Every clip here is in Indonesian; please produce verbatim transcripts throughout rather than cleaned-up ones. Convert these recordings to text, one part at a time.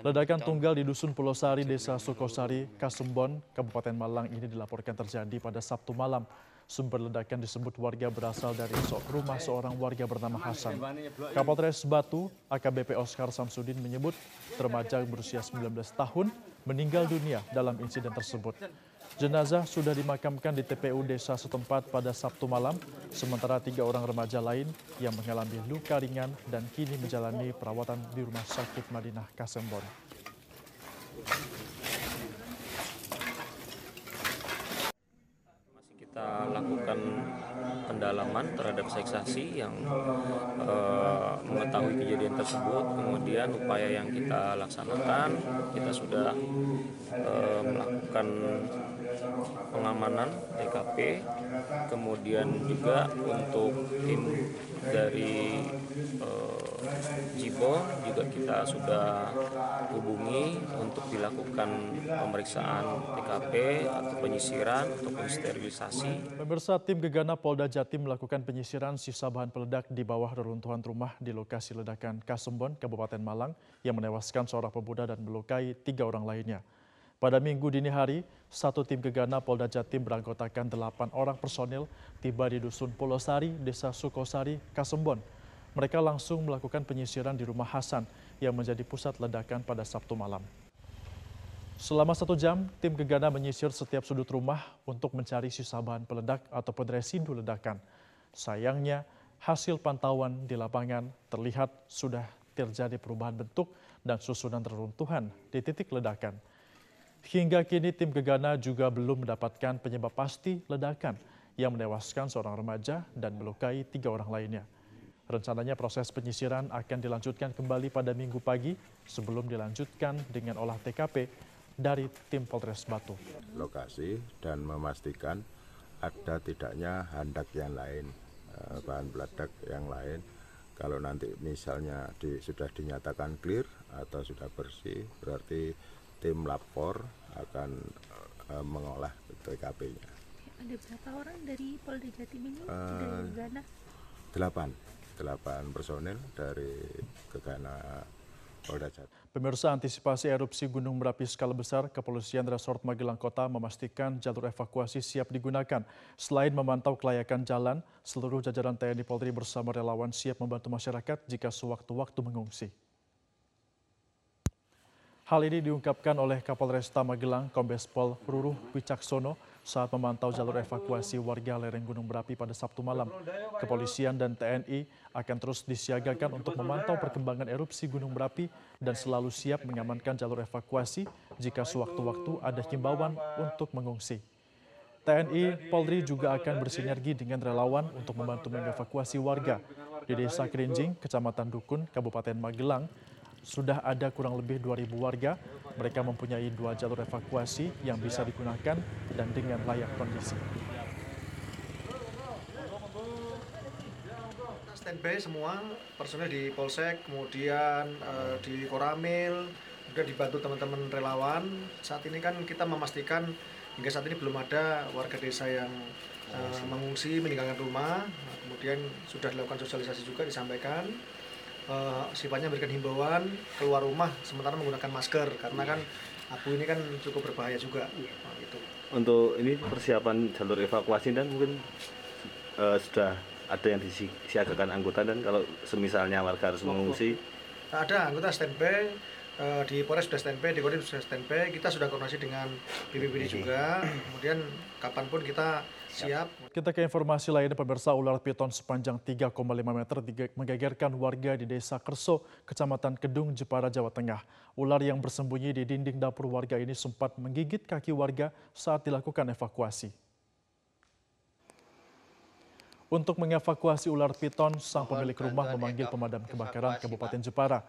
Ledakan tunggal di Dusun Pulosari, Desa Sukosari, Kasembon, Kabupaten Malang ini dilaporkan terjadi pada Sabtu malam. Sumber ledakan disebut warga berasal dari sok rumah seorang warga bernama Hasan. Kapolres Batu, A K B P Oscar Samsudin menyebut remaja berusia sembilan belas tahun meninggal dunia dalam insiden tersebut. Jenazah sudah dimakamkan di T P U desa setempat pada Sabtu malam, sementara tiga orang remaja lain yang mengalami luka ringan dan kini menjalani perawatan di Rumah Sakit Madinah Kasembon. Masih kita lakukan pendalaman terhadap saksi yang eh, mengetahui kejadian tersebut, kemudian upaya yang kita laksanakan, kita sudah eh, melakukan pengamanan T K P, kemudian juga untuk tim dari eh, Jibom juga kita sudah hubungi untuk dilakukan pemeriksaan T K P atau penyisiran ataupun sterilisasi. Pemirsa, tim Gegana Polda Jatim melakukan penyisiran sisa bahan peledak di bawah reruntuhan rumah di lokasi ledakan Kasembon, Kabupaten Malang, yang menewaskan seorang pemuda dan melukai tiga orang lainnya. Pada Minggu dini hari, satu tim Gegana Polda Jatim beranggotakan delapan orang personil tiba di Dusun Pulosari, Desa Sukosari, Kasembon. Mereka langsung melakukan penyisiran di rumah Hasan yang menjadi pusat ledakan pada Sabtu malam. Selama satu jam, tim Gegana menyisir setiap sudut rumah untuk mencari sisa bahan peledak atau residu ledakan. Sayangnya, hasil pantauan di lapangan terlihat sudah terjadi perubahan bentuk dan susunan reruntuhan di titik ledakan. Hingga kini tim Gegana juga belum mendapatkan penyebab pasti ledakan yang menewaskan seorang remaja dan melukai tiga orang lainnya. Rencananya proses penyisiran akan dilanjutkan kembali pada Minggu pagi sebelum dilanjutkan dengan olah T K P dari tim Polres Batu. Lokasi dan memastikan ada tidaknya handak yang lain, bahan peledak yang lain. Kalau nanti misalnya di, sudah dinyatakan clear atau sudah bersih, berarti tim lapor akan uh, mengolah T K P-nya. Ada berapa orang dari Polda Jatim ini? Uh, dari Gegana? Delapan, delapan personil dari Gegana Polda Jatim. Pemirsa, antisipasi erupsi Gunung Merapi skala besar, Kepolisian Resort Magelang Kota memastikan jalur evakuasi siap digunakan. Selain memantau kelayakan jalan, seluruh jajaran T N I Polri bersama relawan siap membantu masyarakat jika sewaktu-waktu mengungsi. Hal ini diungkapkan oleh Kapolresta Magelang, Kombes Pol Ruruh Wicaksono saat memantau jalur evakuasi warga lereng Gunung Merapi pada Sabtu malam. Kepolisian dan T N I akan terus disiagakan untuk memantau perkembangan erupsi Gunung Merapi dan selalu siap mengamankan jalur evakuasi jika sewaktu-waktu ada himbauan untuk mengungsi. T N I Polri juga akan bersinergi dengan relawan untuk membantu mengevakuasi warga. Di Desa Kerinjing, Kecamatan Dukun, Kabupaten Magelang, sudah ada kurang lebih dua ribu warga. Mereka mempunyai dua jalur evakuasi yang bisa digunakan dan dengan layak kondisi. Standby semua personel di Polsek, kemudian eh, di Koramil, sudah dibantu teman-teman relawan. Saat ini kan kita memastikan hingga saat ini belum ada warga desa yang eh, mengungsi, meninggalkan rumah. Nah, kemudian sudah dilakukan sosialisasi juga, disampaikan. Uh, sifatnya memberikan himbauan keluar rumah sementara menggunakan masker karena kan abu ini kan cukup berbahaya juga. Nah, gitu. Untuk ini persiapan jalur evakuasi dan mungkin uh, sudah ada yang disiagakan anggota, dan kalau semisalnya warga harus mengungsi ada anggota standby uh, di Polres sudah standby, di Kodim sudah standby, kita sudah koordinasi dengan B B B D juga, kemudian kapanpun kita siap. Kita ke informasi lainnya, pemirsa. Ular piton sepanjang tiga koma lima meter menggegerkan warga di Desa Kerso, Kecamatan Kedung, Jepara, Jawa Tengah. Ular yang bersembunyi di dinding dapur warga ini sempat menggigit kaki warga saat dilakukan evakuasi. Untuk mengevakuasi ular piton, sang pemilik rumah memanggil pemadam kebakaran Kabupaten Jepara.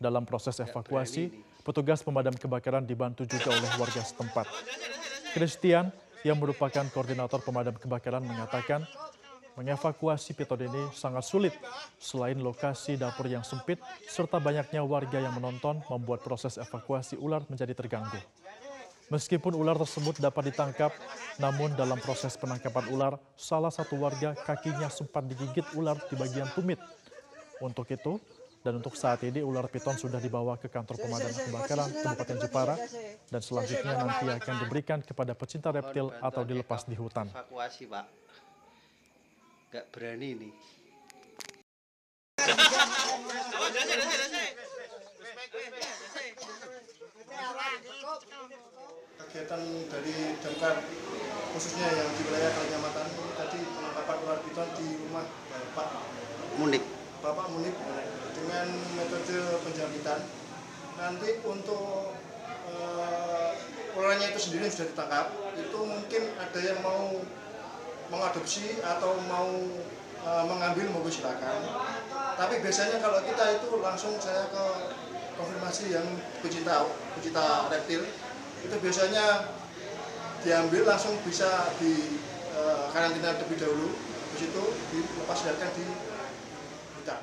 Dalam proses evakuasi, petugas pemadam kebakaran dibantu juga oleh warga setempat. Kristian, yang merupakan koordinator pemadam kebakaran, mengatakan mengevakuasi piton ini sangat sulit. Selain lokasi dapur yang sempit, serta banyaknya warga yang menonton membuat proses evakuasi ular menjadi terganggu. Meskipun ular tersebut dapat ditangkap, namun dalam proses penangkapan ular, salah satu warga kakinya sempat digigit ular di bagian tumit. Untuk itu, Dan untuk saat ini ular piton sudah dibawa ke kantor pemadam kebakaran Kabupaten Jepara dan selanjutnya nanti akan diberikan kepada pecinta reptil atau dilepas di hutan. Evakuasi, Pak. Gak berani ini. Kegiatan dari damkar khususnya yang di wilayah Kalimantan tadi penangkapan ular piton di rumah Bapak Munik. Bapak Munik dengan metode penjampitan. Nanti untuk uh, ularnya itu sendiri sudah ditangkap, itu mungkin ada yang mau mengadopsi atau mau uh, mengambil mobil silakan. Tapi biasanya kalau kita itu langsung saya ke konfirmasi yang pecinta pecinta reptil, itu biasanya diambil langsung bisa di uh, karantina terlebih dahulu, habis itu dilepas liarkan di hutan.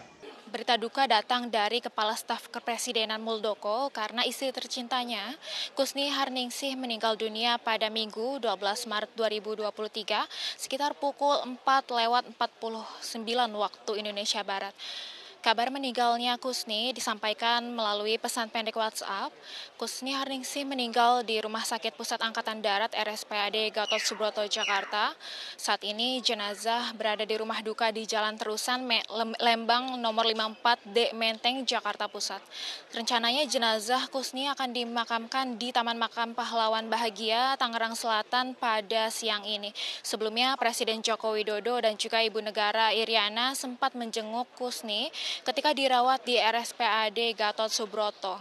Berita duka datang dari Kepala Staf Kepresidenan Muldoko karena istri tercintanya, Kusni Harningsih, meninggal dunia pada Minggu dua belas Maret dua ribu dua puluh tiga sekitar pukul empat lewat empat puluh sembilan waktu Indonesia Barat. Kabar meninggalnya Kusni disampaikan melalui pesan pendek WhatsApp. Kusni Harningsih meninggal di Rumah Sakit Pusat Angkatan Darat R S P A D Gatot Subroto, Jakarta. Saat ini jenazah berada di rumah duka di Jalan Terusan Lembang nomor lima puluh empat D Menteng, Jakarta Pusat. Rencananya jenazah Kusni akan dimakamkan di Taman Makam Pahlawan Bahagia, Tangerang Selatan pada siang ini. Sebelumnya Presiden Joko Widodo dan juga Ibu Negara Iriana sempat menjenguk Kusni ketika dirawat di R S P A D Gatot Subroto.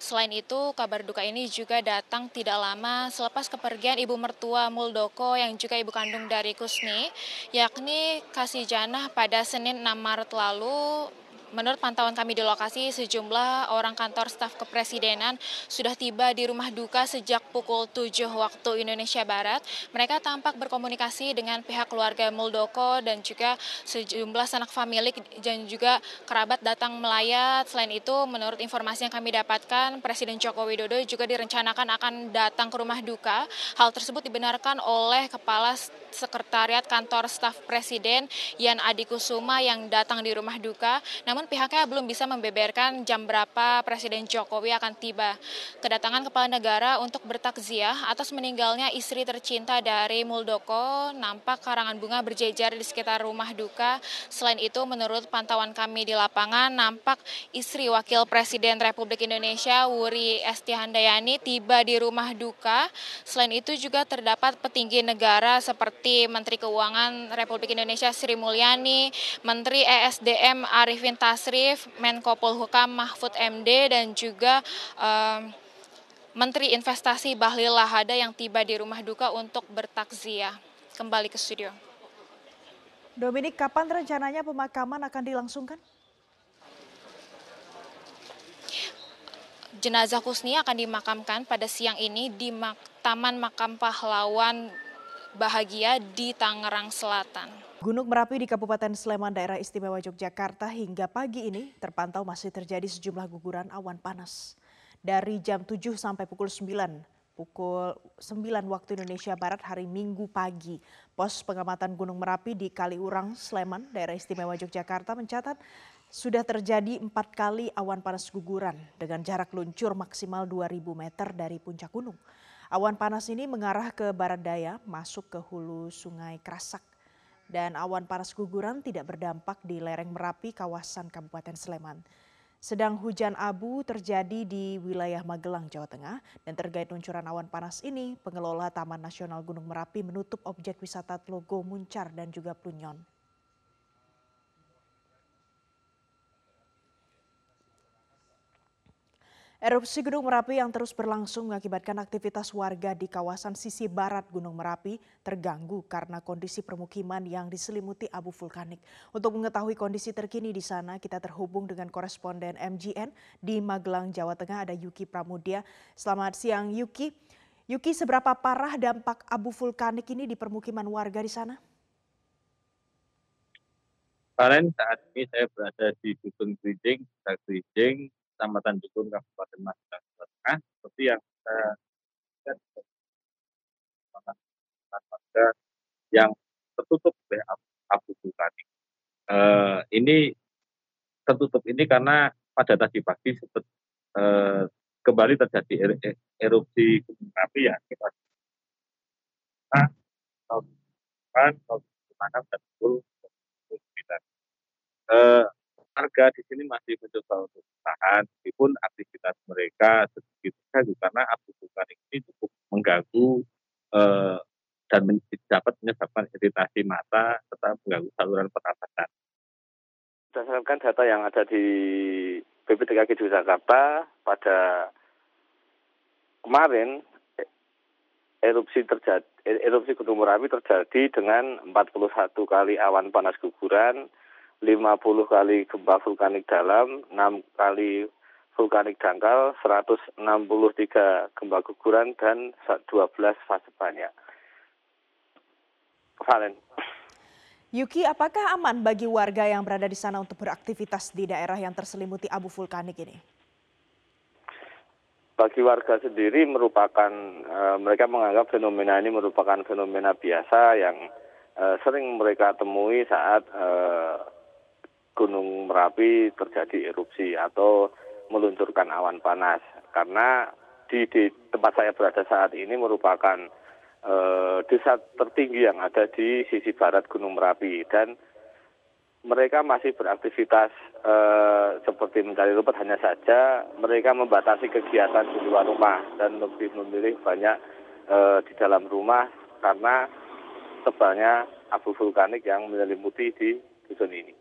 Selain itu, kabar duka ini juga datang tidak lama selepas kepergian ibu mertua Muldoko yang juga ibu kandung dari Kusni, yakni Kasijanah pada Senin enam Maret lalu. Menurut pantauan kami di lokasi, sejumlah orang kantor staf kepresidenan sudah tiba di rumah duka sejak pukul tujuh waktu Indonesia Barat. Mereka tampak berkomunikasi dengan pihak keluarga Muldoko dan juga sejumlah sanak famili dan juga kerabat datang melayat. Selain itu, menurut informasi yang kami dapatkan, Presiden Joko Widodo juga direncanakan akan datang ke rumah duka. Hal tersebut dibenarkan oleh Kepala Sekretariat Kantor Staf Presiden Ian Adikusuma yang datang di rumah duka. Namun pihaknya belum bisa membeberkan jam berapa Presiden Jokowi akan tiba. Kedatangan kepala negara untuk bertakziah atas meninggalnya istri tercinta dari Muldoko, nampak karangan bunga berjejer di sekitar rumah duka. Selain itu, menurut pantauan kami di lapangan, nampak istri Wakil Presiden Republik Indonesia Wuri Esti Handayani tiba di rumah duka. Selain itu juga terdapat petinggi negara seperti Menteri Keuangan Republik Indonesia Sri Mulyani, Menteri E S D M Arifin, Menko Polhukam Mahfud M D dan juga um, Menteri Investasi Bahlil Lahadalia yang tiba di rumah duka untuk bertakziah. Kembali ke studio. Dominik, kapan rencananya pemakaman akan dilangsungkan? Jenazah Kusni akan dimakamkan pada siang ini di Mak Taman Makam Pahlawan Bahagia di Tangerang Selatan. Gunung Merapi di Kabupaten Sleman, Daerah Istimewa Yogyakarta hingga pagi ini terpantau masih terjadi sejumlah guguran awan panas. Dari jam tujuh sampai pukul sembilan, pukul sembilan waktu Indonesia Barat hari Minggu pagi, pos pengamatan Gunung Merapi di Kaliurang, Sleman, Daerah Istimewa Yogyakarta mencatat sudah terjadi empat kali awan panas guguran dengan jarak luncur maksimal dua ribu meter dari puncak gunung. Awan panas ini mengarah ke barat daya masuk ke hulu sungai Krasak. Dan awan panas guguran tidak berdampak di lereng Merapi kawasan Kabupaten Sleman. Sedang hujan abu terjadi di wilayah Magelang, Jawa Tengah. Dan terkait luncuran awan panas ini, pengelola Taman Nasional Gunung Merapi menutup objek wisata Tlogo Muncar dan juga Plunyon. Erupsi Gunung Merapi yang terus berlangsung mengakibatkan aktivitas warga di kawasan sisi barat Gunung Merapi terganggu karena kondisi permukiman yang diselimuti abu vulkanik. Untuk mengetahui kondisi terkini di sana, kita terhubung dengan koresponden M G N di Magelang, Jawa Tengah, ada Yuki Pramudia. Selamat siang, Yuki. Yuki, seberapa parah dampak abu vulkanik ini di permukiman warga di sana? Kalian, saat ini saya berada di Dukun Griging, Desa Kerinjing, Kecamatan Dukun, Kabupaten Magelang, Jawa Tengah. Seperti yang kita lihat, warga yang tertutup oleh abu vulkanik. E, ini tertutup ini karena pada tadi pagi sempat eh, kembali terjadi er, erupsi gunung api yang kita nah, tahun depan, tahun depan, dan eh, warga di sini masih mencoba untuk tahan, meskipun aktivitas mereka sedikit terganggu karena abu vulkanik ini cukup mengganggu eh, dan men dapat menyebabkan iritasi mata serta mengganggu saluran pernafasan. Berdasarkan data yang ada di B P T K G Yogyakarta pada kemarin erupsi terjadi erupsi gunung merapi terjadi dengan empat puluh satu kali awan panas guguran, lima puluh kali gempa vulkanik dalam, enam kali vulkanik dangkal, seratus enam puluh tiga gempa guguran dan dua belas fase banyak. Valen. Yuki, apakah aman bagi warga yang berada di sana untuk beraktivitas di daerah yang terselimuti abu vulkanik ini? Bagi warga sendiri merupakan, e, mereka menganggap fenomena ini merupakan fenomena biasa yang e, sering mereka temui saat e, Gunung Merapi terjadi erupsi atau meluncurkan awan panas. Karena di, di tempat saya berada saat ini merupakan desa tertinggi yang ada di sisi barat Gunung Merapi dan mereka masih beraktivitas eh, seperti mencari rumput, hanya saja mereka membatasi kegiatan di luar rumah dan lebih memilih banyak eh, di dalam rumah karena tebalnya abu vulkanik yang menyelimuti di dusun ini.